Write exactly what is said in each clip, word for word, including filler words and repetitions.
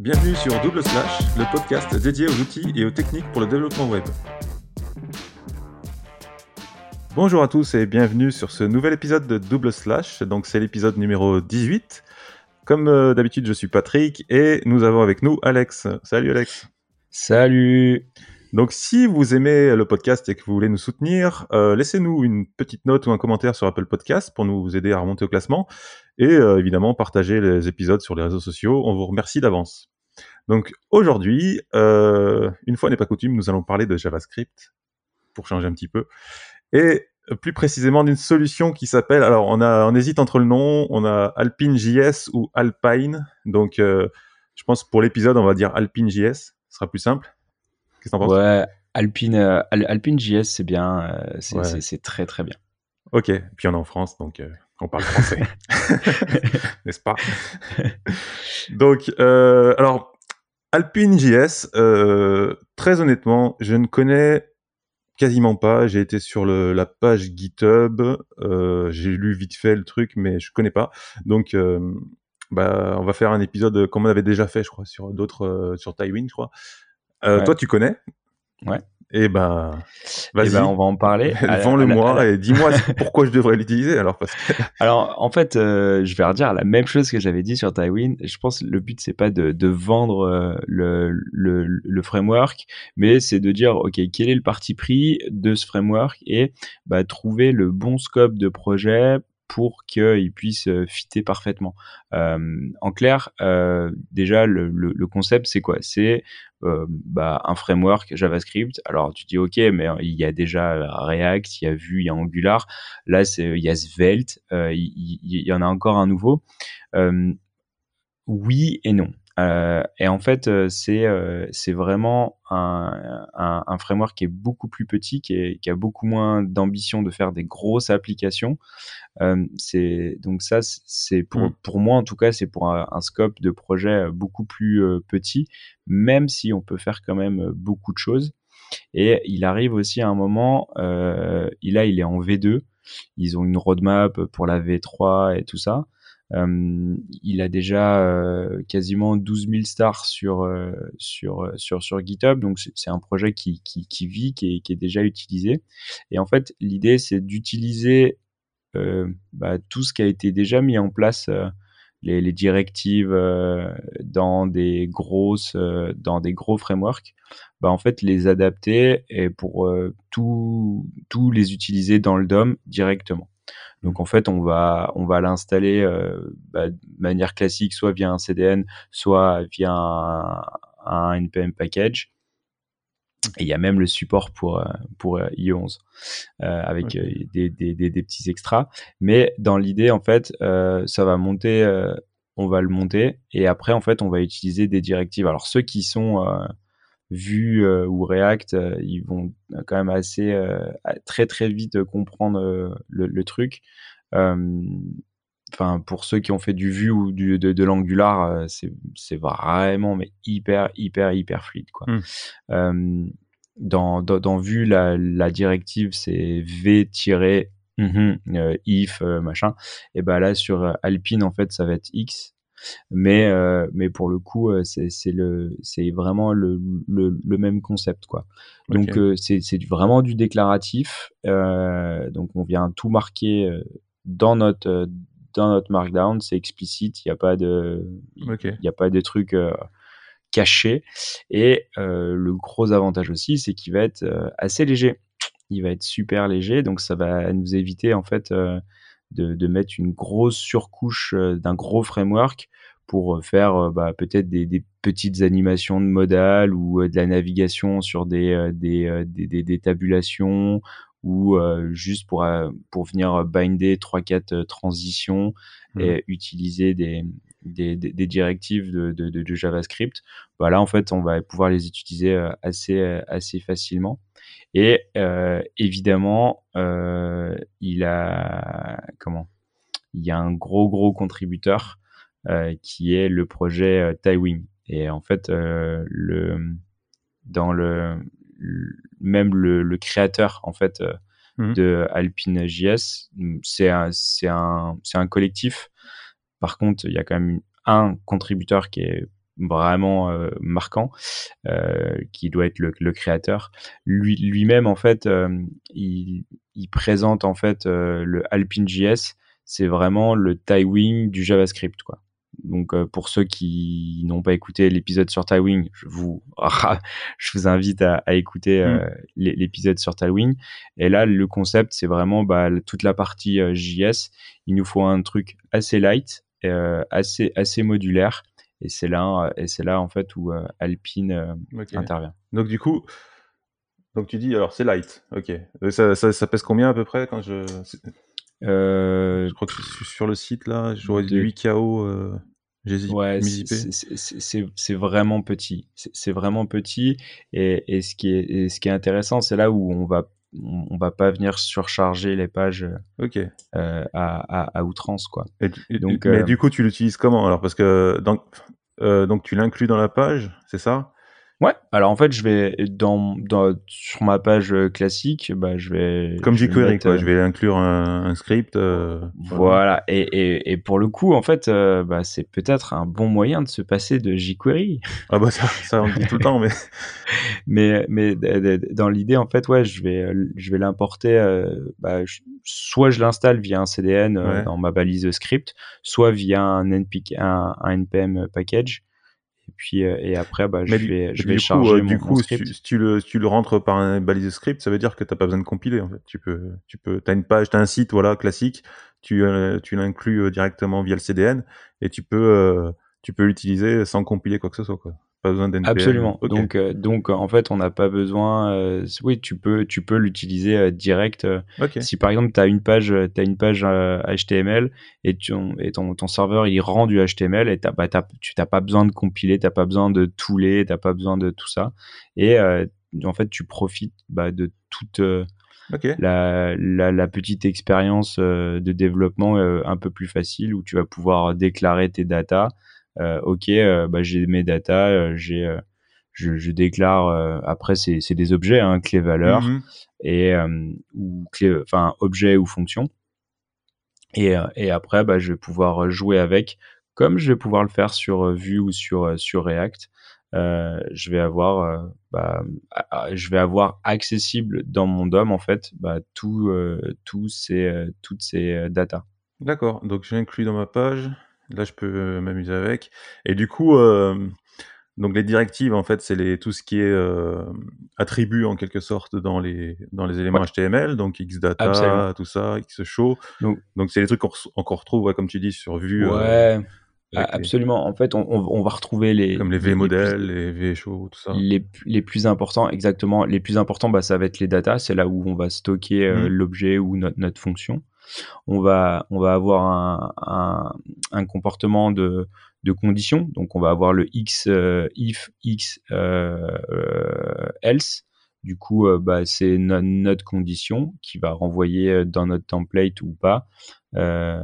Bienvenue sur Double Slash, le podcast dédié aux outils et aux techniques pour le développement web. Bonjour à tous et bienvenue sur ce nouvel épisode de Double Slash, donc c'est l'épisode numéro dix-huit. Comme d'habitude, je suis Patrick et nous avons avec nous Alex. Salut Alex. Salut. Donc si vous aimez le podcast et que vous voulez nous soutenir, euh, laissez-nous une petite note ou un commentaire sur Apple Podcast pour nous aider à remonter au classement et euh, évidemment partagez les épisodes sur les réseaux sociaux, on vous remercie d'avance. Donc aujourd'hui, euh, une fois n'est pas coutume, nous allons parler de JavaScript pour changer un petit peu et plus précisément d'une solution qui s'appelle, alors on, a, on hésite entre le nom, on a Alpine J S ou Alpine, donc euh, je pense pour l'épisode on va dire Alpine J S, ce sera plus simple. Qu'est-ce que t'en penses ? Ouais, Alpine, euh, Alpine J S, c'est bien, euh, c'est, ouais. c'est, c'est très très bien. Ok, puis on est en France, donc euh, on parle français, n'est-ce pas ? Donc, euh, alors, Alpine J S, euh, très honnêtement, je ne connais quasiment pas. J'ai été sur le, la page GitHub, euh, j'ai lu vite fait le truc, mais je ne connais pas. Donc, euh, bah, on va faire un épisode comme on avait déjà fait, je crois, sur d'autres, euh, sur Tailwind, je crois. Euh, ouais. Toi, tu connais ? Ouais. Et ben, vas-y. Et ben, on va en parler. Vends-le-moi et dis-moi pourquoi je devrais l'utiliser. Alors, parce que... alors, en fait, euh, je vais redire la même chose que j'avais dit sur Tailwind. Je pense que le but, c'est pas de, de vendre euh, le, le, le framework, mais c'est de dire, OK, quel est le parti pris de ce framework et bah, trouver le bon scope de projet pour qu'ils puissent fitter parfaitement. Euh, en clair, euh, déjà, le, le, le concept, c'est quoi ? C'est euh, bah, un framework JavaScript. Alors, tu dis, OK, mais il y a déjà React, il y a Vue, il y a Angular. Là, c'est, il y a Svelte, euh, il, il y en a encore un nouveau. Euh, oui et non. Euh, et en fait, c'est, euh, c'est vraiment un, un, un framework qui est beaucoup plus petit, qui, est, qui a beaucoup moins d'ambition de faire des grosses applications. Euh, c'est, donc ça, c'est pour, pour moi, en tout cas, c'est pour un, un scope de projet beaucoup plus euh, petit, même si on peut faire quand même beaucoup de choses. Et il arrive aussi à un moment, euh, là, il est en V deux, ils ont une roadmap pour la V trois et tout ça. Euh, il a déjà euh, quasiment douze mille stars sur, euh, sur, sur, sur GitHub, donc c'est, c'est un projet qui, qui, qui vit, qui est, qui est déjà utilisé. Et en fait, l'idée, c'est d'utiliser euh, bah, tout ce qui a été déjà mis en place, euh, les, les directives euh, dans, des grosses, euh, dans des gros frameworks, bah, en fait, les adapter et pour euh, tout, tout les utiliser dans le D O M directement. Donc en fait, on va on va l'installer euh, bah, de manière classique, soit via un C D N, soit via un, un N P M package. Et il y a même le support pour pour I E onze euh, avec okay. euh, des, des des des petits extras. Mais dans l'idée, en fait, euh, ça va monter. Euh, on va le monter et après, en fait, on va utiliser des directives. Alors ceux qui sont euh, Vue euh, ou React, euh, ils vont quand même assez euh, très très vite comprendre euh, le, le truc. Enfin, euh, pour ceux qui ont fait du Vue ou du, de, de l'Angular, euh, c'est, c'est vraiment mais hyper hyper hyper fluide quoi. Mm. Euh, dans, dans dans Vue, la, la directive c'est v- mm-hmm, euh, if euh, machin. Et ben là sur Alpine en fait ça va être x. Mais euh, mais pour le coup c'est c'est le c'est vraiment le le, le même concept quoi. Okay. Donc euh, c'est c'est vraiment du déclaratif. Euh, donc on vient tout marquer dans notre dans notre markdown, c'est explicite, il y a pas de il okay. y a pas de trucs euh, cachés. Et euh, le gros avantage aussi, c'est qu'il va être euh, assez léger. Il va être super léger, donc ça va nous éviter en fait. Euh, De, de mettre une grosse surcouche d'un gros framework pour faire bah, peut-être des, des petites animations de modal ou de la navigation sur des, des, des, des, des tabulations ou euh, juste pour, pour venir binder trois quatre transitions mmh. et utiliser des, des, des directives de, de, de, de JavaScript. Bah là, en fait, on va pouvoir les utiliser assez, assez facilement. Et euh, évidemment, euh, il a comment ? Il y a un gros gros contributeur euh, qui est le projet euh, Tailwind. Et en fait, euh, le dans le, le même le, le créateur en fait euh, mm-hmm. de Alpine J S, c'est un c'est un c'est un collectif. Par contre, il y a quand même une, un contributeur qui est vraiment euh, marquant, euh, qui doit être le, le créateur. Lui, lui-même, en fait, euh, il, il présente en fait euh, le Alpine J S, c'est vraiment le Tailwind du JavaScript, quoi. Donc, euh, pour ceux qui n'ont pas écouté l'épisode sur Tailwind, je vous, je vous invite à, à écouter euh, mm. l'épisode sur Tailwind. Et là, le concept, c'est vraiment bah, toute la partie euh, J S. Il nous faut un truc assez light, euh, assez, assez modulaire. Et c'est là, et c'est là en fait où euh, Alpine euh, okay. intervient. Donc du coup, donc tu dis alors c'est light, ok. Ça, ça, ça pèse combien à peu près quand je euh... Je crois que sur le site là, j'aurais dit huit K O. Euh... Ouais, c'est, c'est, c'est, c'est vraiment petit. C'est, c'est vraiment petit. Et, et, ce qui est, et ce qui est intéressant, c'est là où on va, on, on va pas venir surcharger les pages okay. euh, à, à, à outrance, quoi. Et, et, donc, mais euh... du coup, tu l'utilises comment alors? Parce que dans, euh, donc tu l'inclus dans la page, c'est ça? Ouais. Alors en fait, je vais dans, dans sur ma page classique, bah je vais comme jQuery, mettre... quoi. Je vais inclure un, un script. Euh... Voilà. Et, et et pour le coup, en fait, euh, bah c'est peut-être un bon moyen de se passer de jQuery. Ah bah ça, ça on le dit tout le temps, mais mais mais dans l'idée, en fait, ouais, je vais je vais l'importer. Euh, bah, je, soit je l'installe via un C D N euh, ouais. dans ma balise de script, soit via un N P K, un, un N P M package. Et puis euh, et après bah, je du, vais je vais charger euh, mon, du coup, mon script. Si tu, si tu le si tu le rentres par un balise de script, ça veut dire que t'as pas besoin de compiler en fait. Tu peux tu peux t'as une page, t'as un site voilà classique. Tu euh, tu l'inclus directement via le C D N et tu peux euh, tu peux l'utiliser sans compiler quoi que ce soit quoi. Pas besoin d'N P M. Absolument. Okay. Donc euh, donc en fait on n'a pas besoin. Euh, oui tu peux tu peux l'utiliser euh, direct. Euh, okay. Si par exemple t'as une page t'as une page euh, H T M L et tu et ton ton serveur il rend du H T M L et t'as bah t'as tu t'as pas besoin de compiler, t'as pas besoin de tooler, t'as pas besoin de tout ça et euh, en fait tu profites bah, de toute euh, okay. la, la la petite expérience euh, de développement euh, un peu plus facile où tu vas pouvoir déclarer tes datas. Euh, ok, euh, bah, j'ai mes datas, euh, j'ai, euh, je, je déclare. Euh, après, c'est, c'est des objets, hein, clé valeur mm-hmm. et euh, ou clé, enfin objet ou fonction. Et, euh, et après, bah, je vais pouvoir jouer avec, comme je vais pouvoir le faire sur euh, Vue ou sur euh, sur React. Euh, je vais avoir, euh, bah, je vais avoir accessible dans mon D O M en fait, bah, tout, euh, tout ces, euh, toutes ces euh, datas. D'accord. Donc, je l'inclus dans ma page. Là, je peux m'amuser avec. Et du coup, euh, donc les directives, en fait, c'est les, tout ce qui est euh, attribut, en quelque sorte, dans les, dans les éléments ouais. H T M L. Donc, X data, absolument. Tout ça, X show. Donc, donc c'est les trucs qu'on re- retrouve, ouais, comme tu dis, sur Vue. Ouais, euh, absolument. Les... En fait, on, on va retrouver les... Comme les V-modèles, les, plus... les V show, tout ça. Les, les plus importants, exactement. Les plus importants, bah, ça va être les datas. C'est là où on va stocker euh, mmh. l'objet ou notre, notre fonction. On va, on va avoir un, un, un comportement de, de condition, donc on va avoir le x euh, if, x euh, else, du coup euh, bah, c'est no, notre condition qui va renvoyer dans notre template ou pas, euh,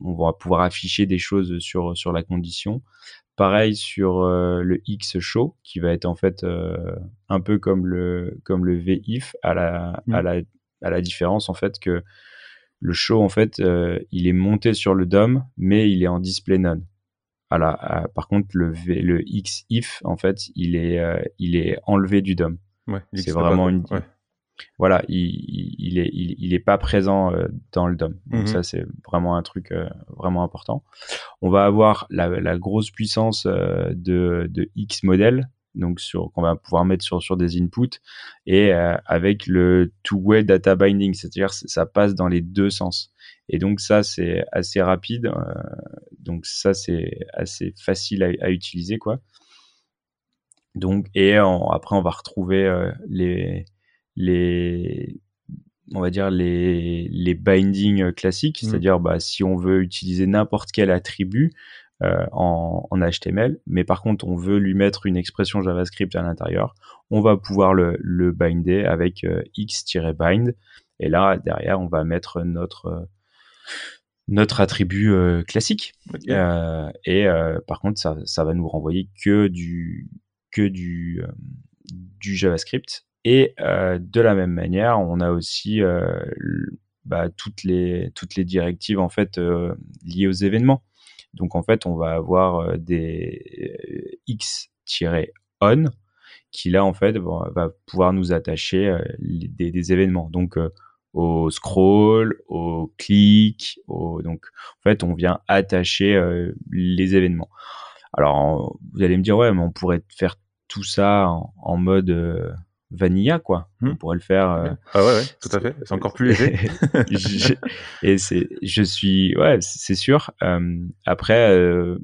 on va pouvoir afficher des choses sur, sur la condition. Pareil sur euh, le X show qui va être en fait euh, un peu comme le, comme le v if à la, mmh. à la, à la différence en fait que le show, en fait, euh, il est monté sur le D O M, mais il est en display none. Voilà, à, par contre, le, v, le X if, en fait, il est, euh, il est enlevé du D O M. Ouais, c'est vraiment une... Ouais. Voilà, il, il, est, il, il est pas présent euh, dans le D O M. Donc mm-hmm. ça, c'est vraiment un truc euh, vraiment important. On va avoir la, la grosse puissance euh, de, de X modèle, donc sur, qu'on va pouvoir mettre sur, sur des inputs et euh, avec le two-way data binding, c'est-à-dire que ça passe dans les deux sens. Et donc ça, c'est assez rapide. Euh, donc ça, c'est assez facile à, à utiliser, quoi. Donc, et on, après, on va retrouver euh, les, les, on va dire les, les bindings classiques, mmh. c'est-à-dire bah, si on veut utiliser n'importe quel attribut, Euh, en, en H T M L, mais par contre on veut lui mettre une expression JavaScript à l'intérieur, on va pouvoir le, le binder avec euh, x-bind et là derrière on va mettre notre euh, notre attribut euh, classique okay. euh, et euh, par contre ça, ça va nous renvoyer que du que du euh, du JavaScript et euh, de la même manière on a aussi euh, bah, toutes les toutes les directives en fait euh, liées aux événements. Donc, en fait, on va avoir des x-on qui, là, en fait, va pouvoir nous attacher des, des événements. Donc, au scroll, au clic, au... donc, en fait, on vient attacher les événements. Alors, vous allez me dire, ouais, mais on pourrait faire tout ça en, en mode euh, vanilla, quoi. Hmm. On pourrait le faire. Euh, ah ouais, ouais, tout à fait. C'est encore plus léger. je, et c'est, je suis, ouais, c'est sûr. Euh, après, euh,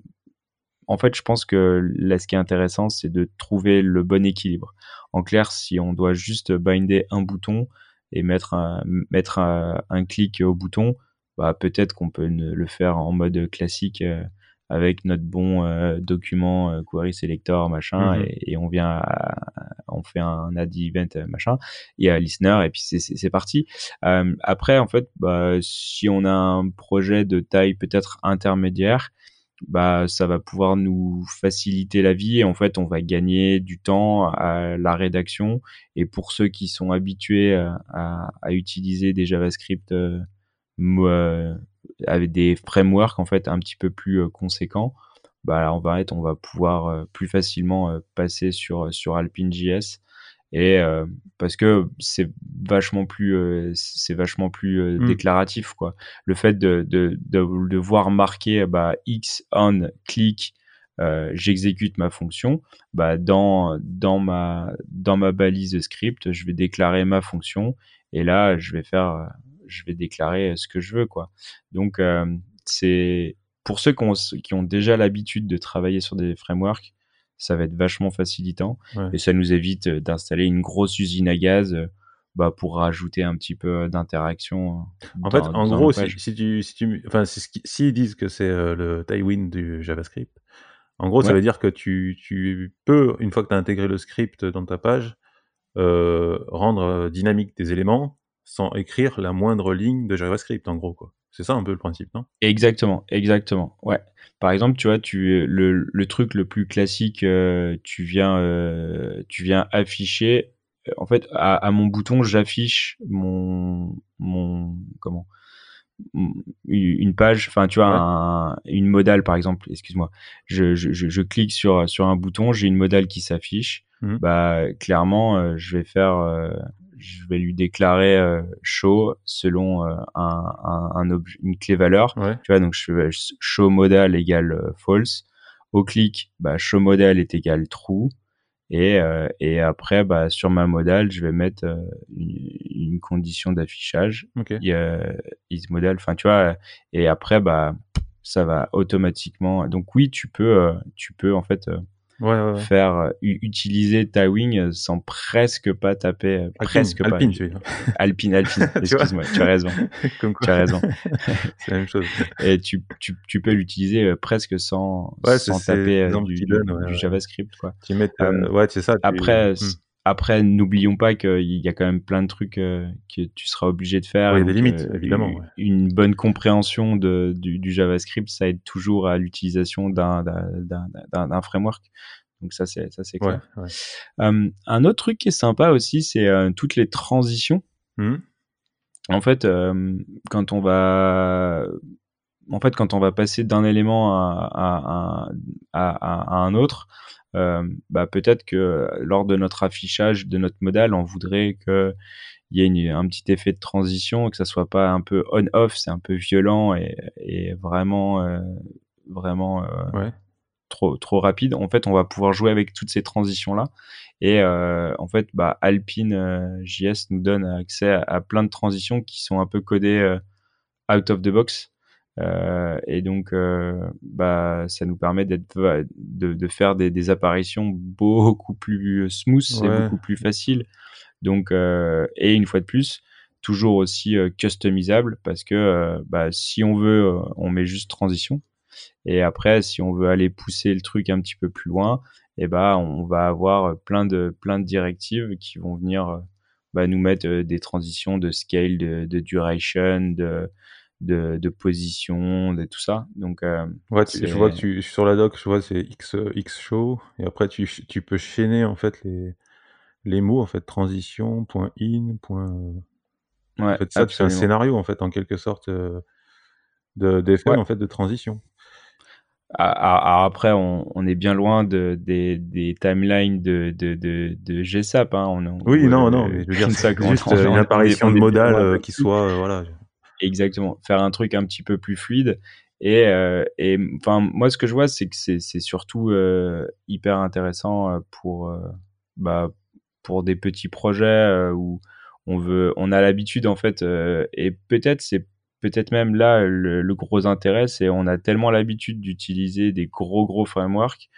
en fait, je pense que là, ce qui est intéressant, c'est de trouver le bon équilibre. En clair, si on doit juste binder un bouton et mettre un, mettre un, un clic au bouton, bah, peut-être qu'on peut le faire en mode classique. Euh, avec notre bon euh, document euh, query selector machin, mm-hmm. et, et on vient à, on fait un add event machin et à listener et puis c'est, c'est, c'est parti. Euh, après en fait bah, si on a un projet de taille peut-être intermédiaire, bah ça va pouvoir nous faciliter la vie et en fait on va gagner du temps à la rédaction. Et pour ceux qui sont habitués à, à utiliser des JavaScript euh, euh, avec des frameworks en fait un petit peu plus euh, conséquents, bah là, on va être, on va pouvoir euh, plus facilement euh, passer sur sur Alpine J S et euh, parce que c'est vachement plus euh, c'est vachement plus euh, mm. déclaratif quoi. Le fait de de de, de voir marquer bah x on click euh, j'exécute ma fonction, bah dans dans ma dans ma balise de script, je vais déclarer ma fonction et là je vais faire euh, je vais déclarer ce que je veux, quoi. Donc, euh, c'est pour ceux qui ont, qui ont déjà l'habitude de travailler sur des frameworks, ça va être vachement facilitant, ouais. Et ça nous évite d'installer une grosse usine à gaz bah, pour rajouter un petit peu d'interaction. En dans, fait, en gros, si, si tu, si tu, enfin, si, si ils disent que c'est euh, le Tailwind du JavaScript, en gros, ouais. Ça veut dire que tu, tu peux, une fois que tu as intégré le script dans ta page, euh, rendre dynamique tes éléments sans écrire la moindre ligne de JavaScript, en gros, quoi. C'est ça un peu le principe, non ? Exactement, exactement, ouais. Par exemple, tu vois, tu, le, le truc le plus classique, euh, tu, viens, euh, tu viens afficher... En fait, à, à mon bouton, j'affiche mon... mon comment ? Une page, enfin, tu vois, ouais. un, une modale, par exemple, excuse-moi. Je, je, je, je clique sur, sur un bouton, j'ai une modale qui s'affiche. Mmh. Bah, clairement, euh, je vais faire... Euh, je vais lui déclarer euh, show selon euh, un, un, un objet, une clé valeur. Ouais. Tu vois, donc je, show modal égale euh, false. Au clic, bah, show modal est égal true. Et, euh, et après, bah, sur ma modal, je vais mettre euh, une, une condition d'affichage. Okay. Et, euh, is modal. Enfin, tu vois, et après, bah, ça va automatiquement. Donc oui, tu peux, euh, tu peux en fait. Euh, Ouais, ouais, ouais. Faire euh, utiliser ta wing sans presque pas taper Alpine, presque Alpine, pas tu Alpine Alpine excuse-moi tu as raison Comme quoi. tu as raison c'est la même chose et tu tu tu peux l'utiliser presque sans ouais, sans c'est, taper c'est, euh, du, donnes, ouais, du ouais. JavaScript quoi tu mets euh, euh, ouais c'est ça tu... après hum. Après, n'oublions pas qu'il y a quand même plein de trucs euh, que tu seras obligé de faire. Il y a des limites, euh, évidemment. Une, ouais. une bonne compréhension de, du, du JavaScript, ça aide toujours à l'utilisation d'un, d'un, d'un, d'un, d'un framework. Donc ça, c'est, ça, c'est clair. Ouais, ouais. Euh, un autre truc qui est sympa aussi, c'est euh, toutes les transitions. Mmh. En fait, euh, quand on va... En fait, quand on va passer d'un élément à, à, à, à, à un autre, euh, bah peut-être que lors de notre affichage de notre modal, on voudrait qu'il y ait une, un petit effet de transition, que ça soit pas un peu on-off, c'est un peu violent et, et vraiment, euh, vraiment euh, ouais. trop, trop rapide. En fait, on va pouvoir jouer avec toutes ces transitions-là. Et euh, en fait, bah, Alpine euh, J S nous donne accès à, à plein de transitions qui sont un peu codées euh, out of the box. Euh, et donc, euh, bah, ça nous permet d'être, de, de faire des, des apparitions beaucoup plus smooth ouais. et beaucoup plus facile. Donc, euh, et une fois de plus, toujours aussi euh, customisable parce que euh, bah, si on veut, euh, on met juste transition. Et après, si on veut aller pousser le truc un petit peu plus loin, et bah, on va avoir plein de, plein de directives qui vont venir euh, bah, nous mettre euh, des transitions de scale, de, de duration, de De, de position, de tout ça. Donc, euh, ouais, tu, je vois que tu, sur la doc, je vois c'est X, X show, et après tu, tu peux chaîner en fait les, les mots, en fait, transition, point in, point. Ouais, en fait, ça, c'est un scénario en fait, en quelque sorte, euh, de, d'effet ouais. en fait, de transition. à, à, après, on, on est bien loin de, des, des timelines de, de, de, de G S A P. Hein. On, on, oui, euh, non, non. Je veux dire, ça, juste on, une apparition on de modal euh, qui soit... Euh, voilà. Exactement. Faire un truc un petit peu plus fluide. Et, euh, et moi, ce que je vois, c'est que c'est, c'est surtout euh, hyper intéressant pour, euh, bah, pour des petits projets euh, où on, veut, on a l'habitude, en fait. Euh, et peut-être, c'est peut-être même là, le, le gros intérêt, c'est qu'on a tellement l'habitude d'utiliser des gros, gros frameworks,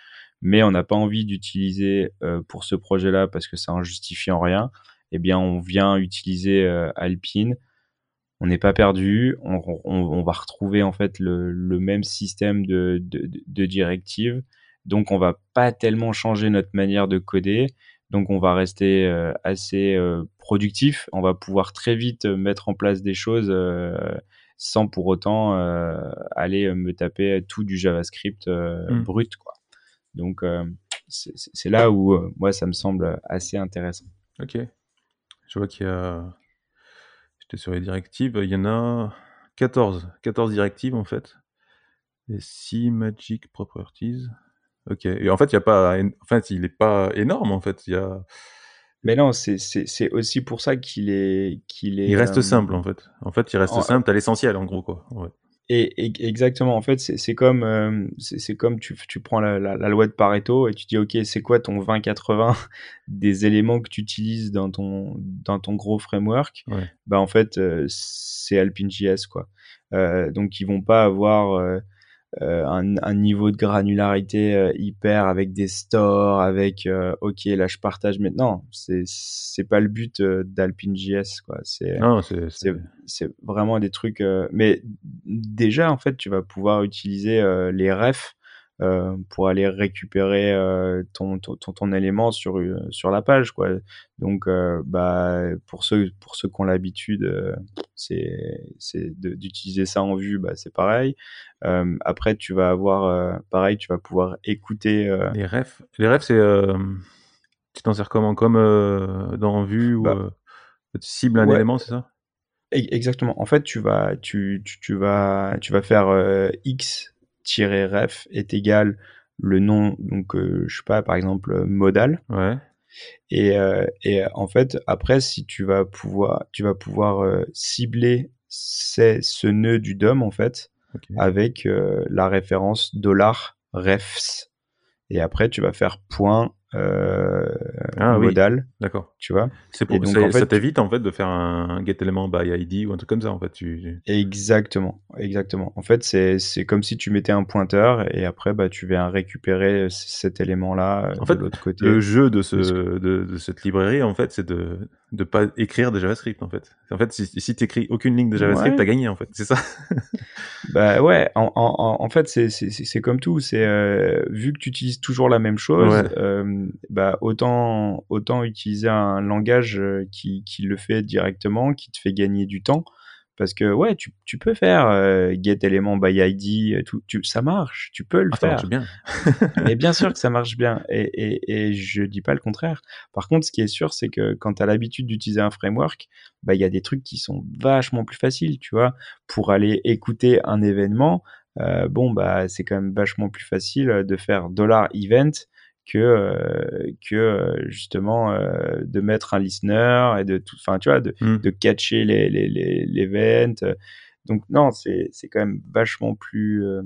mais on n'a pas envie d'utiliser euh, pour ce projet-là parce que ça en justifie en rien. Eh bien, on vient utiliser euh, Alpine. On n'est pas perdu, on, on, on va retrouver en fait le, le même système de, de, de directives, donc on va pas tellement changer notre manière de coder, donc on va rester euh, assez euh, productif, on va pouvoir très vite mettre en place des choses euh, sans pour autant euh, aller me taper tout du JavaScript euh, mmh. brut, quoi. Donc euh, c'est, c'est là où euh, moi ça me semble assez intéressant. Ok, je vois qu'il y a... J'étais sur les directives, il y en a quatorze. quatorze directives en fait. Et six Magic Properties. Ok. Et en fait, il y a pas. En fait, il n'est pas énorme en fait. Il y a... Mais non, c'est, c'est, c'est aussi pour ça qu'il est. Qu'il est il reste euh... simple en fait. En fait, il reste en... simple, tu as l'essentiel en gros quoi. Ouais. Et, et exactement, en fait, c'est, c'est comme, euh, c'est, c'est comme tu, tu prends la, la, la loi de Pareto et tu dis, ok, c'est quoi ton vingt quatre-vingts des éléments que tu utilises dans ton, dans ton gros framework ? Ouais. Bah, en fait, euh, c'est Alpine J S, quoi. Euh, donc, ils vont pas avoir euh, un, un niveau de granularité euh, hyper avec des stores, avec, euh, ok, là, je partage maintenant. C'est, c'est pas le but euh, d'Alpine J S, quoi. C'est, non, c'est, c'est... c'est, c'est vraiment des trucs... Euh, mais... Déjà, en fait, tu vas pouvoir utiliser euh, les refs euh, pour aller récupérer euh, ton, ton, ton, ton élément sur, sur la page, quoi. Donc, euh, bah, pour, ceux, pour ceux qui ont l'habitude euh, c'est, c'est de, d'utiliser ça en Vue, bah, c'est pareil. Euh, après, tu vas avoir, euh, pareil, tu vas pouvoir écouter... Euh... Les refs, les refs, c'est... Euh... Tu t'en sers comment ? Comme euh, dans Vue, bah, où euh, tu cibles un ouais. élément, c'est ça ? Exactement. En fait, tu vas, tu, tu, tu vas, tu vas faire euh, x-ref est égal le nom, donc euh, je sais pas, par exemple modal. Ouais. Et, euh, et en fait, après, si tu vas pouvoir, tu vas pouvoir euh, cibler ces, ce nœud du D O M en fait, okay. avec euh, la référence dollar refs. Et après, tu vas faire point. Euh, ah, modal, oui. D'accord. Tu vois. C'est pour donc, c'est, en fait, ça t'évite en fait de faire un get element by I D ou un truc comme ça en fait. Tu... Exactement, exactement. En fait, c'est c'est comme si tu mettais un pointeur et après bah tu viens récupérer cet élément là de fait, l'autre côté. Le jeu de ce de, de cette librairie en fait, c'est de de pas écrire de JavaScript en fait. En fait, si, si t'écris aucune ligne de JavaScript, ouais. t'as gagné en fait. C'est ça. Bah ouais. En en en fait, c'est c'est c'est, c'est comme tout. C'est euh, vu que tu utilises toujours la même chose. Ouais. Euh, Bah, autant, autant utiliser un langage qui, qui le fait directement, qui te fait gagner du temps. Parce que, ouais, tu, tu peux faire euh, get element by I D, tout, tu, ça marche, tu peux le ah, faire. Ça marche bien. Mais bien sûr que ça marche bien. Et, et, et je dis pas le contraire. Par contre, ce qui est sûr, c'est que quand tu as l'habitude d'utiliser un framework, bah, y a des trucs qui sont vachement plus faciles, tu vois, pour aller écouter un événement. Euh, bon, bah, c'est quand même vachement plus facile de faire $event. Que, euh, que justement euh, de mettre un listener et de tout, enfin tu vois, de, mm. de catcher les les les l'event. Donc non, c'est c'est quand même vachement plus. Euh,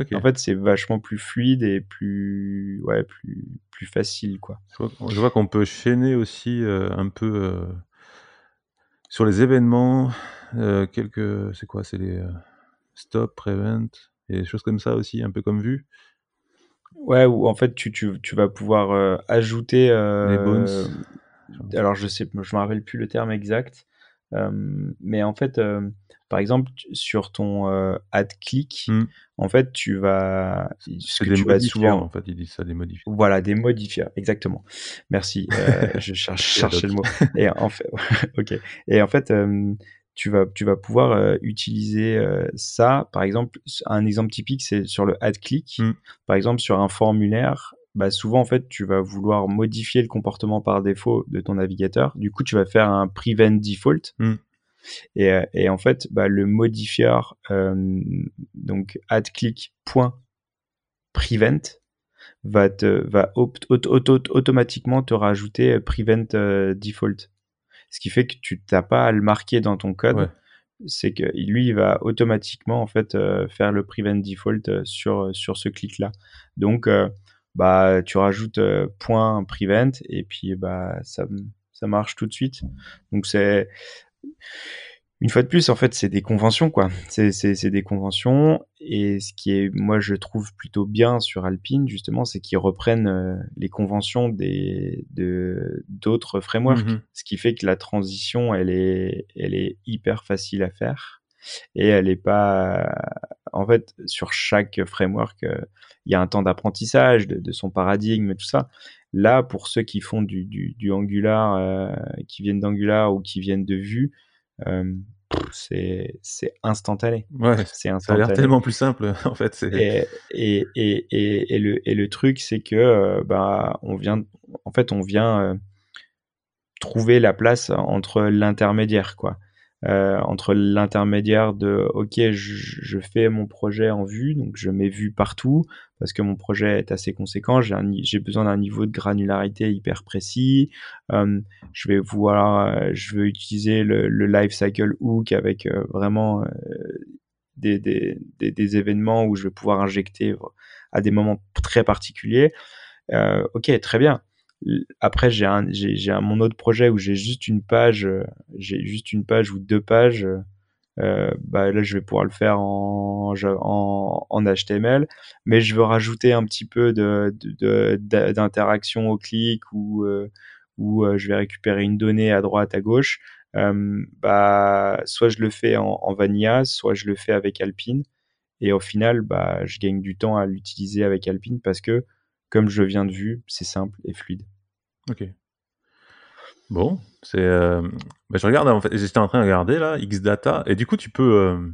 okay. En fait, c'est vachement plus fluide et plus ouais plus plus facile quoi. Je vois, je vois qu'on peut chaîner aussi euh, un peu euh, sur les événements. Euh, quelques c'est quoi, c'est les euh, stop, prevent et des choses comme ça aussi, un peu comme Vue. Ouais, où en fait, tu, tu, tu vas pouvoir euh, ajouter... Euh, les bones. Euh, alors, je sais, je me rappelle plus le terme exact. Euh, mais en fait, euh, par exemple, sur ton euh, add click, mm. en fait, tu vas... C'est, ce c'est que des modifiers, souvent... en fait, ils disent ça, des modifiers. Voilà, des modifiers, exactement. Merci, euh, je cherche, cherchais le mot. Et en fait, okay. Et en fait euh, tu, vas, tu vas pouvoir euh, utiliser euh, ça. Par exemple, un exemple typique, c'est sur le add click. Mm. Par exemple, sur un formulaire, bah souvent, en fait, tu vas vouloir modifier le comportement par défaut de ton navigateur. Du coup, tu vas faire un prevent default. Mm. Et, et en fait, bah, le modifier, euh, donc add click point prevent va te va opt, auto, auto, automatiquement te rajouter prevent euh, default, ce qui fait que tu n'as pas à le marquer dans ton code. Ouais. C'est que lui, il va automatiquement en fait euh, faire le prevent default sur sur ce clic là. Donc euh, bah tu rajoutes euh, point prevent et puis bah ça ça marche tout de suite. Donc c'est une fois de plus en fait c'est des conventions quoi. C'est c'est c'est des conventions et ce qui est moi je trouve plutôt bien sur Alpine justement c'est qu'ils reprennent euh, les conventions des de d'autres frameworks, mm-hmm. ce qui fait que la transition elle est elle est hyper facile à faire et elle est pas en fait sur chaque framework il euh, y a un temps d'apprentissage de, de son paradigme tout ça. Là pour ceux qui font du du, du Angular euh, qui viennent d'Angular ou qui viennent de Vue euh, c'est c'est instantané. Ouais, c'est instantané. Ça a l'air tellement plus simple en fait. C'est... Et, et et et et le et le truc c'est que euh, bah on vient en fait on vient euh, trouver la place entre l'intermédiaire quoi. Euh, entre l'intermédiaire de ok je, je fais mon projet en Vue donc je mets Vue partout parce que mon projet est assez conséquent, j'ai, un, j'ai besoin d'un niveau de granularité hyper précis, euh, je vais vouloir je vais utiliser le, le lifecycle hook avec euh, vraiment euh, des, des, des, des événements où je vais pouvoir injecter à des moments très particuliers. Euh, ok très bien. Après j'ai un j'ai j'ai un, mon autre projet où j'ai juste une page j'ai juste une page ou deux pages euh, bah là je vais pouvoir le faire en en, en H T M L mais je veux rajouter un petit peu de, de, de d'interaction au clic ou euh, ou euh, je vais récupérer une donnée à droite à gauche euh, bah soit je le fais en, en Vanilla soit je le fais avec Alpine et au final bah je gagne du temps à l'utiliser avec Alpine parce que comme je viens de Vue c'est simple et fluide. Ok. Bon, c'est. Euh... Bah, je regarde, en fait, j'étais en train de regarder là, Xdata, et du coup, tu peux. Euh...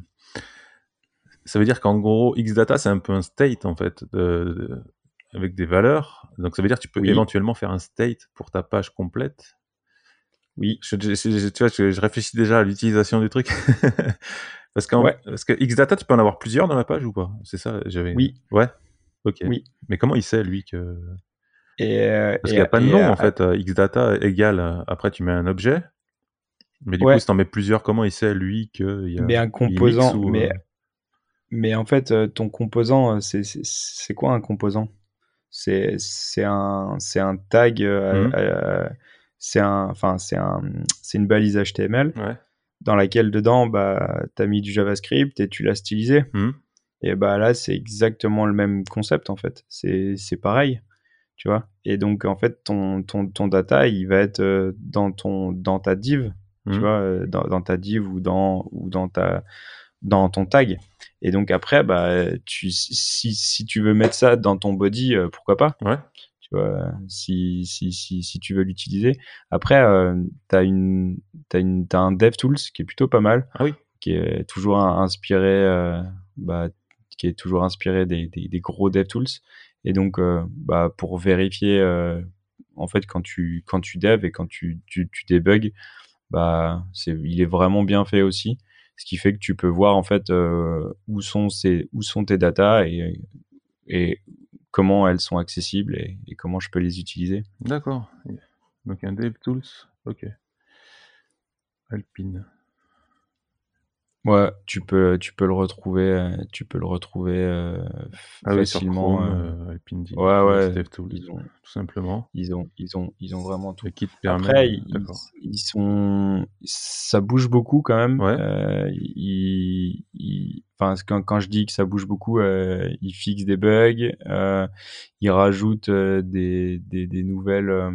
Ça veut dire qu'en gros, Xdata, c'est un peu un state, en fait, de... De... avec des valeurs. Donc, ça veut dire que tu peux oui. éventuellement faire un state pour ta page complète. Oui. Je, je, je, tu vois, je, je réfléchis déjà à l'utilisation du truc. Parce, ouais. Parce que Xdata, tu peux en avoir plusieurs dans la page ou pas ? C'est ça, j'avais. Oui. Ouais. Ok. Oui. Mais comment il sait, lui, que. Et, Parce et, qu'il n'y a pas de nom, en fait. Xdata égale, après, tu mets un objet. Mais du ouais. coup, si tu en mets plusieurs, comment il sait, lui, qu'il y a... Mais un composant... Ou... Mais, mais en fait, ton composant, c'est, c'est, c'est quoi un composant ? c'est, c'est, un, c'est un tag... Mm-hmm. Euh, c'est, un, enfin, c'est, un, c'est une balise H T M L ouais. dans laquelle, dedans, bah, tu as mis du JavaScript et tu l'as stylisé. Mm-hmm. Et bah, là, c'est exactement le même concept, en fait. C'est, c'est pareil. Tu vois, et donc en fait ton ton ton data il va être dans ton dans ta div, mmh. tu vois, dans, dans ta div ou dans ou dans ta dans ton tag. Et donc après bah tu si si tu veux mettre ça dans ton body pourquoi pas. Ouais. Tu vois, si si si si tu veux l'utiliser. Après euh, t'as une t'as une t'as un DevTools qui est plutôt pas mal. Ah oui. Qui est toujours inspiré euh, bah qui est toujours inspiré des des, des gros DevTools. Et donc, euh, bah, pour vérifier, euh, en fait, quand tu, quand tu dev et quand tu, tu, tu débugs, bah, c'est, il est vraiment bien fait aussi. Ce qui fait que tu peux voir, en fait, euh, où sont ces, où sont tes datas et, et comment elles sont accessibles et, et comment je peux les utiliser. D'accord. Donc, un DevTools. OK. Alpine. Ouais, tu peux, tu peux le retrouver, tu peux le retrouver euh, ah facilement. Oui, sur Chrome, euh, Alpine Deep, ouais, ouais. DevTools, ils ont, tout simplement. Ils ont, ils ont, ils ont vraiment tout. Après, ils, ils sont, ça bouge beaucoup quand même. Ouais. Euh, ils, ils, enfin, quand, quand je dis que ça bouge beaucoup, euh, ils fixent des bugs, euh, ils rajoutent euh, des, des, des nouvelles. Euh,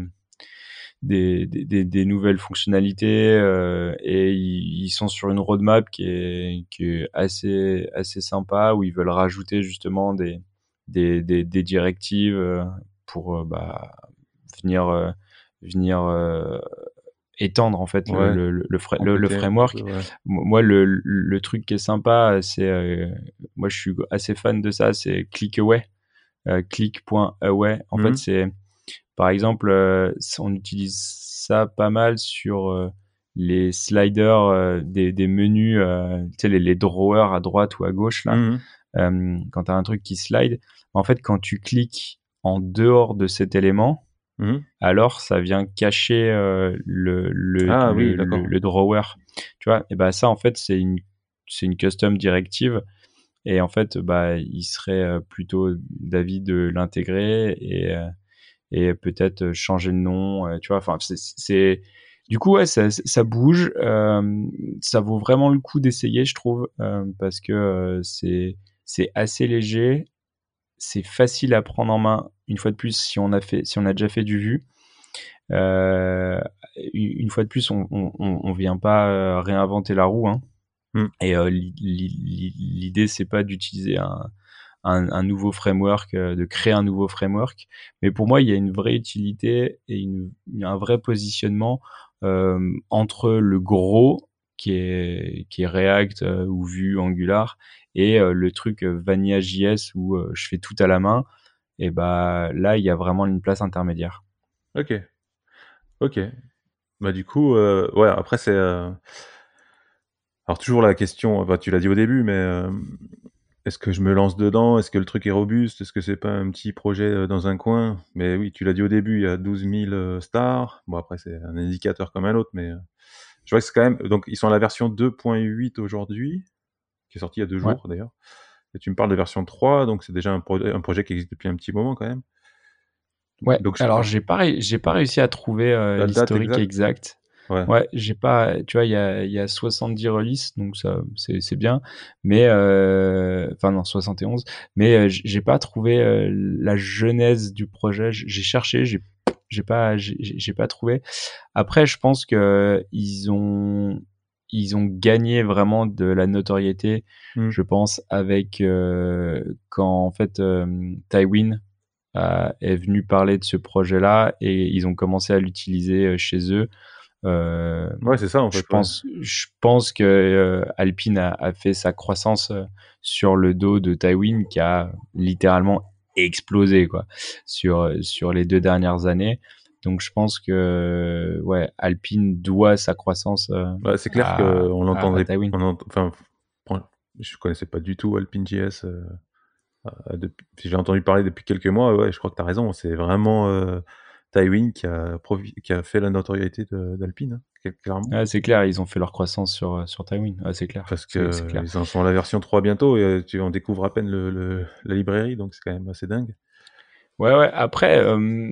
Des, des, des nouvelles fonctionnalités euh, et ils, ils sont sur une roadmap qui est, qui est assez, assez sympa où ils veulent rajouter justement des, des, des, des directives pour bah, venir, euh, venir euh, étendre en fait ouais, le, le, le, fra- le, le framework. Ouais. Moi, le, le truc qui est sympa, c'est euh, moi je suis assez fan de ça, c'est click away, euh, click.away. En mm-hmm. fait, c'est par exemple, euh, on utilise ça pas mal sur euh, les sliders euh, des, des menus, euh, tu sais, les, les drawers à droite ou à gauche, là. Mmh. euh, quand tu as un truc qui slide, en fait, quand tu cliques en dehors de cet élément, mmh. alors ça vient cacher euh, le, le, ah, le, oui, le, le drawer. Tu vois, et bah, ça, en fait, c'est une, c'est une custom directive. Et en fait, bah, il serait plutôt d'avis de l'intégrer et, et peut-être changer de nom. Tu vois, enfin, c'est, c'est... Du coup, ouais, ça, ça bouge. Euh, ça vaut vraiment le coup d'essayer, je trouve, euh, parce que euh, c'est, c'est assez léger. C'est facile à prendre en main. Une fois de plus, si on a, fait, si on a déjà fait du Vue, euh, une fois de plus, on ne vient pas réinventer la roue, hein. Et euh, l'idée, c'est pas d'utiliser un, un, un nouveau framework, euh, de créer un nouveau framework. Mais pour moi, il y a une vraie utilité et une, un vrai positionnement euh, entre le gros qui est, qui est React euh, ou Vue, Angular, et euh, le truc euh, Vanilla J S où euh, je fais tout à la main. Et bah là, il y a vraiment une place intermédiaire. Ok. Ok. Bah du coup, euh, ouais. Après, c'est euh... Alors toujours la question, enfin, tu l'as dit au début, mais euh, est-ce que je me lance dedans? Est-ce que le truc est robuste? Est-ce que c'est pas un petit projet euh, dans un coin? Mais oui, tu l'as dit au début, il y a douze mille euh, stars. Bon, après, c'est un indicateur comme un autre, mais euh, je vois que c'est quand même... Donc, ils sont à la version deux point huit aujourd'hui, qui est sortie il y a deux jours, ouais. d'ailleurs. Et tu me parles de version trois, donc c'est déjà un, pro- un projet qui existe depuis un petit moment, quand même. Ouais, donc, je... alors j'ai pas, ré... j'ai pas réussi à trouver euh, l'historique exacte. exact. Ouais. ouais, j'ai pas, tu vois, il y a, y a soixante-dix releases, donc ça, c'est, c'est bien, mais, euh, enfin non, soixante et onze, mais euh, j'ai pas trouvé euh, la genèse du projet, j'ai cherché, j'ai, j'ai pas, j'ai, j'ai pas trouvé. Après, je pense que ils ont, ils ont gagné vraiment de la notoriété, mm. je pense, avec euh, quand en fait euh, Tailwind euh, est venu parler de ce projet-là et ils ont commencé à l'utiliser chez eux. Euh, ouais, c'est ça, en fait. Je pense, je pense que euh, Alpine a, a fait sa croissance euh, sur le dos de Tailwind qui a littéralement explosé quoi, sur, sur les deux dernières années. Donc je pense que ouais, Alpine doit sa croissance. Euh, ouais, c'est clair à, qu'on l'entendrait. On ent... Enfin, je connaissais pas du tout Alpine J S. Euh, depuis... J'ai entendu parler depuis quelques mois. Ouais, je crois que tu as raison. C'est vraiment. Euh... Tailwind qui a, provi- qui a fait la notoriété de, d'Alpine, hein, clairement. Ah, c'est clair, ils ont fait leur croissance sur, sur Tailwind, ah, c'est clair. Parce qu'ils en sont à la version trois bientôt, et tu, on découvre à peine le, le, la librairie, donc c'est quand même assez dingue. Ouais, ouais, après, euh,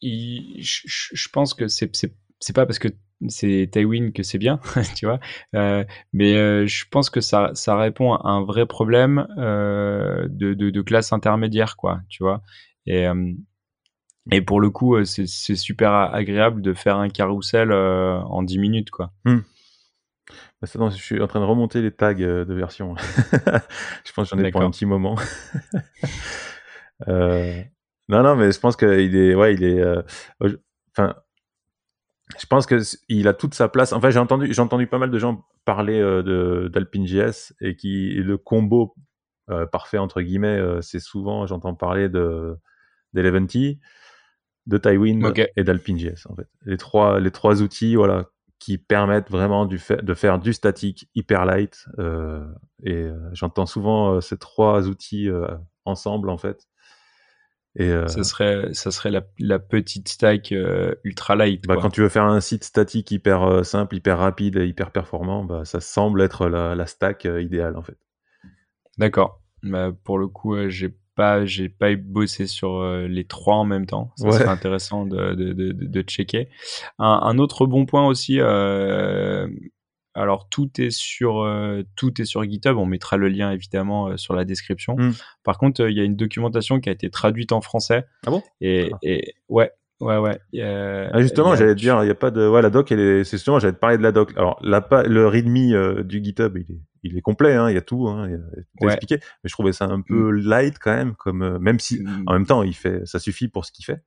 je pense que c'est, c'est, c'est pas parce que c'est Tailwind que c'est bien, tu vois, euh, mais euh, je pense que ça, ça répond à un vrai problème euh, de, de, de classe intermédiaire, quoi, tu vois, et... Euh, Et pour le coup, c'est, c'est super agréable de faire un carrousel euh, en dix minutes, quoi. Hmm. Bah ça, non, je suis en train de remonter les tags de version. Je pense que j'en ai pour un petit moment. euh, non, non, mais je pense qu'il est... Ouais, il est... Euh, enfin, je pense qu'il a toute sa place. Enfin, j'ai entendu, j'ai entendu pas mal de gens parler euh, de, d'Alpine J S et, qui, et le combo euh, parfait, entre guillemets, euh, c'est souvent... J'entends parler de, d'Eleventy, de Tailwind okay. et d'Alpine J S en fait. Les trois, les trois outils voilà, qui permettent vraiment du fait, de faire du statique hyper light. Euh, et euh, j'entends souvent euh, ces trois outils euh, ensemble en fait. Et, euh, ça serait, ça serait la, la petite stack euh, ultra light. Bah, quoi. Quand tu veux faire un site statique hyper euh, simple, hyper rapide et hyper performant, bah, ça semble être la, la stack euh, idéale en fait. D'accord. Bah, pour le coup, euh, j'ai Pas, j'ai pas bossé sur euh, les trois en même temps. Ça ouais. serait intéressant de, de, de, de checker. Un, un autre bon point aussi, euh, alors tout est, sur, euh, tout est sur GitHub. On mettra le lien évidemment euh, sur la description. Mm. Par contre, il euh, y a une documentation qui a été traduite en français. Ah bon et, ah. et ouais, ouais, ouais. Euh, ah justement, a, j'allais te dire, il y a pas de. Ouais, la doc, elle est. C'est justement, j'allais te parler de la doc. Alors, la, le README euh, du GitHub, il est. Il est complet, hein, il y a tout, hein, il y a tout ouais. expliqué. Mais je trouvais ça un peu light quand même, comme, euh, même si en même temps, il fait, ça suffit pour ce qu'il fait.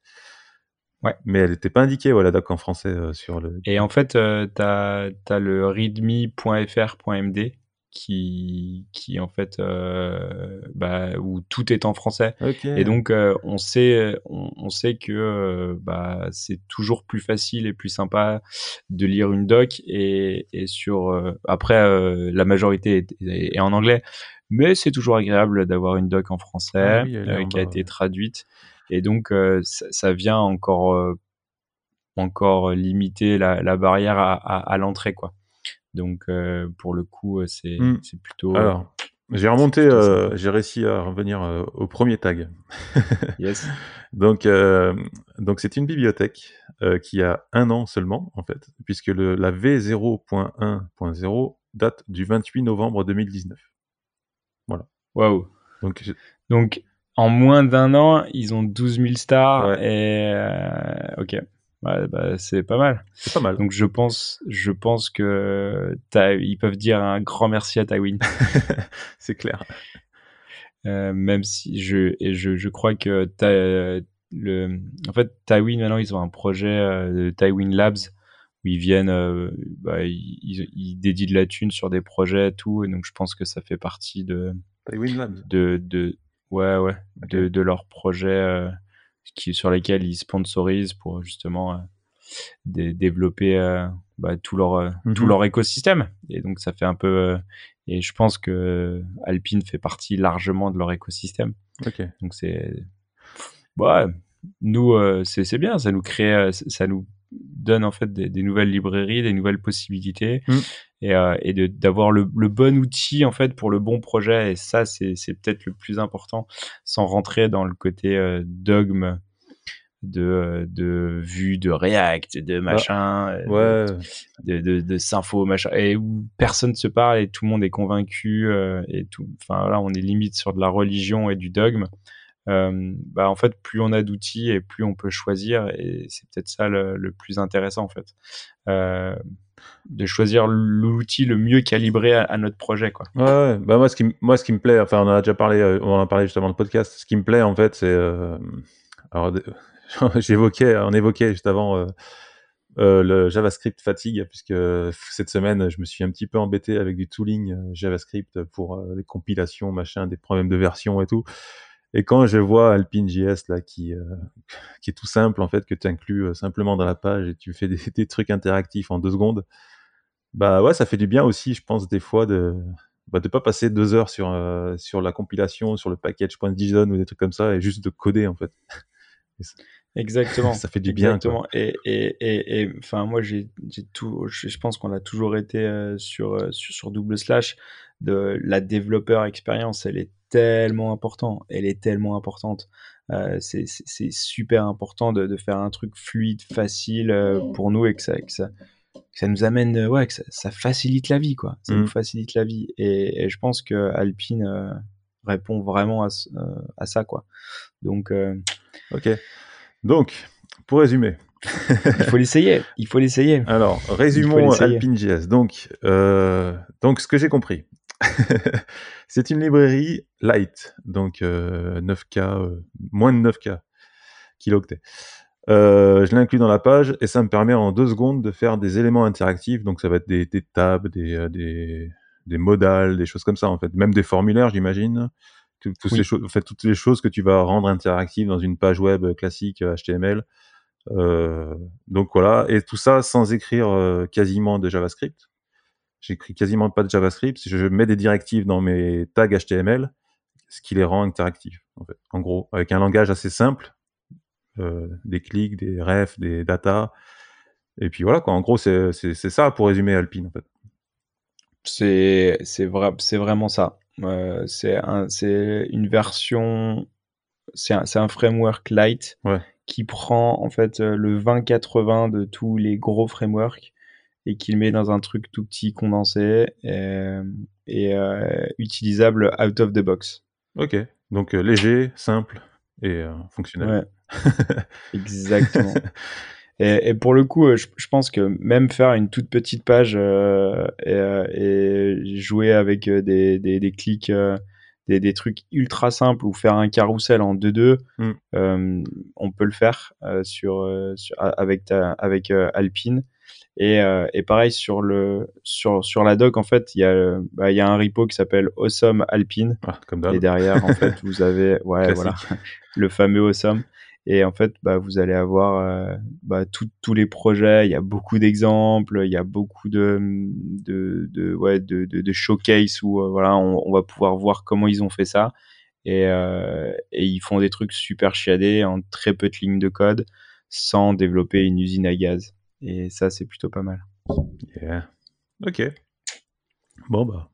Ouais. Mais elle n'était pas indiquée, ouais, la doc en français. Euh, sur le... Et en fait, euh, tu as le readme.fr.md qui, qui en fait, euh, bah, où tout est en français. Okay. Et donc, euh, on sait, on, on sait que euh, bah, c'est toujours plus facile et plus sympa de lire une doc. Et, et sur, euh, après, euh, la majorité est, est, est en anglais, mais c'est toujours agréable d'avoir une doc en français ah oui, euh, qui a été traduite. Et donc, euh, ça, ça vient encore, euh, encore limiter la, la barrière à, à, à l'entrée, quoi. Donc, euh, pour le coup, c'est, mmh. c'est plutôt... Alors, j'ai remonté, euh, j'ai réussi à revenir euh, au premier tag. Yes. Donc, euh, donc, c'est une bibliothèque euh, qui a un an seulement, en fait, puisque le, la V zéro point un point zéro date du vingt-huit novembre deux mille dix-neuf. Voilà. Waouh. Donc, je... donc, en moins d'un an, ils ont douze mille stars. Ouais. Et euh, ok. Bah, bah, c'est pas mal. C'est pas mal. Donc je pense, je pense que ils peuvent dire un grand merci à Tailwind. C'est clair. Euh, même si je et je, je crois que ta, le, en fait Tailwind maintenant ils ont un projet euh, Tailwind Labs où ils viennent, euh, bah, ils, ils dédient de la thune sur des projets et tout, et donc je pense que ça fait partie de Tailwind Labs. De de ouais ouais okay. de de leur projet. Euh, Qui, sur lesquels ils sponsorisent pour justement euh, dé- développer euh, bah, tout, leur, euh, mm-hmm. tout leur écosystème. Et donc, ça fait un peu... Euh, et je pense que Alpine fait partie largement de leur écosystème. Okay. Donc, c'est... Bah, nous, euh, c'est, c'est bien. Ça nous crée... Euh, ça nous donne en fait des, des nouvelles librairies, des nouvelles possibilités mm. et, euh, et de, d'avoir le, le bon outil en fait pour le bon projet. Et ça, c'est, c'est peut-être le plus important, sans rentrer dans le côté euh, dogme de, de Vue, de React, de machin, ah, ouais. de, de, de, de Synfo, machin, et où personne se parle et tout le monde est convaincu. Euh, et tout, enfin là, on est limite sur de la religion et du dogme. Euh, bah en fait plus on a d'outils et plus on peut choisir, et c'est peut-être ça le, le plus intéressant en fait, euh, de choisir l'outil le mieux calibré à, à notre projet quoi. Ouais, ouais. Bah moi ce qui moi ce qui me plaît, enfin on en a déjà parlé, on en a parlé justement dans le podcast, ce qui me plaît en fait c'est euh, alors j'évoquais on évoquait juste avant euh, euh, le JavaScript fatigue, puisque cette semaine je me suis un petit peu embêté avec du tooling JavaScript pour euh, les compilations machin, des problèmes de version et tout. Et quand je vois Alpine J S là qui euh, qui est tout simple en fait, que tu inclus euh, simplement dans la page et tu fais des, des trucs interactifs en deux secondes, bah ouais ça fait du bien aussi je pense des fois de bah de pas passer deux heures sur euh, sur la compilation, sur le package.json ou des trucs comme ça, et juste de coder en fait. Ça, exactement. Ça fait du bien. Exactement. Quoi. Et et et enfin moi j'ai j'ai tout, je, je pense qu'on a toujours été euh, sur, euh, sur sur double slash de la développeur expérience, elle est tellement important, elle est tellement importante. Euh, c'est, c'est, c'est super important de, de faire un truc fluide, facile euh, pour nous, et que ça, que ça, que ça nous amène, ouais, que ça, ça facilite la vie, quoi. Ça mmh. nous facilite la vie. Et, et je pense que Alpine euh, répond vraiment à, euh, à ça, quoi. Donc, euh, ok. Donc, pour résumer, il faut l'essayer. Il faut l'essayer. Alors, résumons Alpine.js. Donc, euh, donc, ce que j'ai compris. C'est une librairie light, donc euh, neuf K, euh, moins de neuf K kilooctets. Euh, je l'inclus dans la page et ça me permet en deux secondes de faire des éléments interactifs, donc ça va être des, des tables, des, des, des modales, des choses comme ça en fait, même des formulaires j'imagine, tout, tout oui. ces cho- en fait, toutes les choses que tu vas rendre interactives dans une page web classique H T M L. Euh, donc voilà, et tout ça sans écrire euh, quasiment de JavaScript. J'écris quasiment pas de JavaScript, je mets des directives dans mes tags H T M L, ce qui les rend interactifs, en fait. En gros, avec un langage assez simple, euh, des clics, des refs, des data, et puis voilà, quoi. En gros, c'est, c'est, c'est ça pour résumer Alpine, en fait. C'est, c'est, vra- c'est vraiment ça. Euh, c'est, un, c'est une version, c'est un, c'est un framework light ouais. qui prend, en fait, le vingt quatre-vingts de tous les gros frameworks, et qu'il met dans un truc tout petit, condensé, et, et euh, utilisable out of the box. Ok, donc euh, léger, simple et euh, fonctionnel. Ouais. Exactement. Et, et pour le coup, je, je pense que même faire une toute petite page euh, et, euh, et jouer avec des, des, des clics, euh, des, des trucs ultra simples, ou faire un carrousel en deux deux, mm. euh, on peut le faire euh, sur, euh, sur, avec, ta, avec euh, Alpine. Et, euh, et pareil, sur, le, sur, sur la doc, en fait, il y a, bah, y a un repo qui s'appelle Awesome Alpine. Ah, comme d'hab. Et derrière, en fait, vous avez ouais, voilà, le fameux Awesome. Et en fait, bah, vous allez avoir euh, bah, tout, tous les projets. Il y a beaucoup d'exemples, il y a beaucoup de, de, de, ouais, de, de, de showcase où euh, voilà, on, on va pouvoir voir comment ils ont fait ça. Et, euh, et ils font des trucs super chiadés en très peu de lignes de code sans développer une usine à gaz. Et ça, c'est plutôt pas mal. Yeah. Ok. Bon, bah.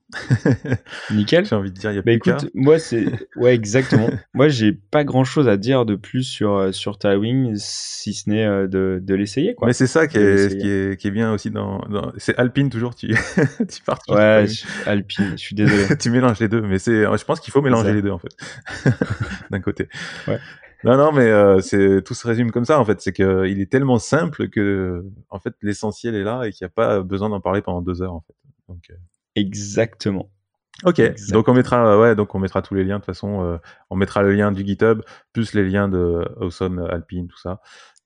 Nickel. J'ai envie de dire, il y a bah plus écoute, moi, c'est... Ouais, exactement. Moi, j'ai pas grand-chose à dire de plus sur, sur Tailwind, si ce n'est de, de l'essayer, quoi. Mais c'est ça qui est, qui est, qui est bien aussi dans... dans... C'est Alpine, toujours, tu, tu pars. Tu ouais, je... Alpine, je suis désolé. Tu mélanges les deux, mais c'est... je pense qu'il faut mélanger les deux, en fait. D'un côté. Ouais. Non, non, mais euh, c'est... tout se résume comme ça, en fait. C'est qu'il est tellement simple que, en fait, l'essentiel est là et qu'il n'y a pas besoin d'en parler pendant deux heures, en fait. Donc... Euh... Exactement. Ok, exactement. Donc on mettra, ouais, donc on mettra tous les liens de toute façon. Euh, on mettra le lien du GitHub plus les liens de Awesome Alpine, tout ça.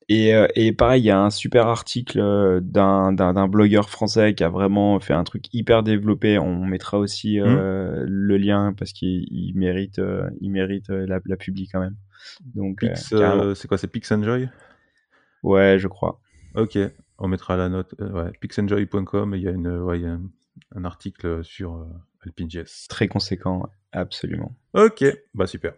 Et, et pareil, il y a un super article d'un, d'un, d'un blogueur français qui a vraiment fait un truc hyper développé. On mettra aussi euh, mmh. le lien parce qu'il il mérite, euh, il mérite la, la publi quand même. Donc Pix, euh, c'est quoi, c'est Pixenjoy ? Ouais, je crois. Ok, on mettra la note. Euh, ouais, pixenjoy point com. Il y a une, ouais, il y a une... un article sur euh, Alpine J S. Très conséquent, absolument. Ok, bah super.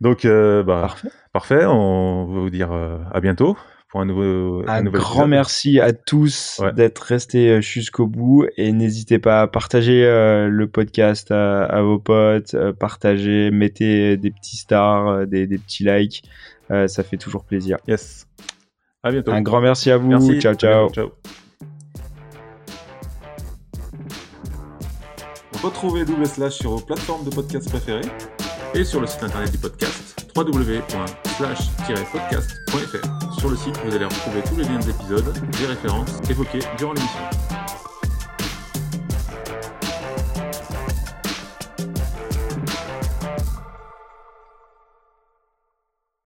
Donc, euh, bah, parfait. parfait, on va vous dire euh, à bientôt pour un nouveau Un, un nouveau grand épisode. Merci à tous ouais. d'être restés jusqu'au bout et n'hésitez pas à partager euh, le podcast à, à vos potes, euh, partagez, mettez des petits stars, des, des petits likes, euh, ça fait toujours plaisir. Yes, à bientôt. Un grand merci à vous, merci. ciao ciao. ciao. Retrouvez Double Slash sur vos plateformes de podcast préférées et sur le site internet du podcast double vé double vé double vé point slash podcast point f r. Sur le site, vous allez retrouver tous les liens des épisodes, des références évoquées durant l'émission.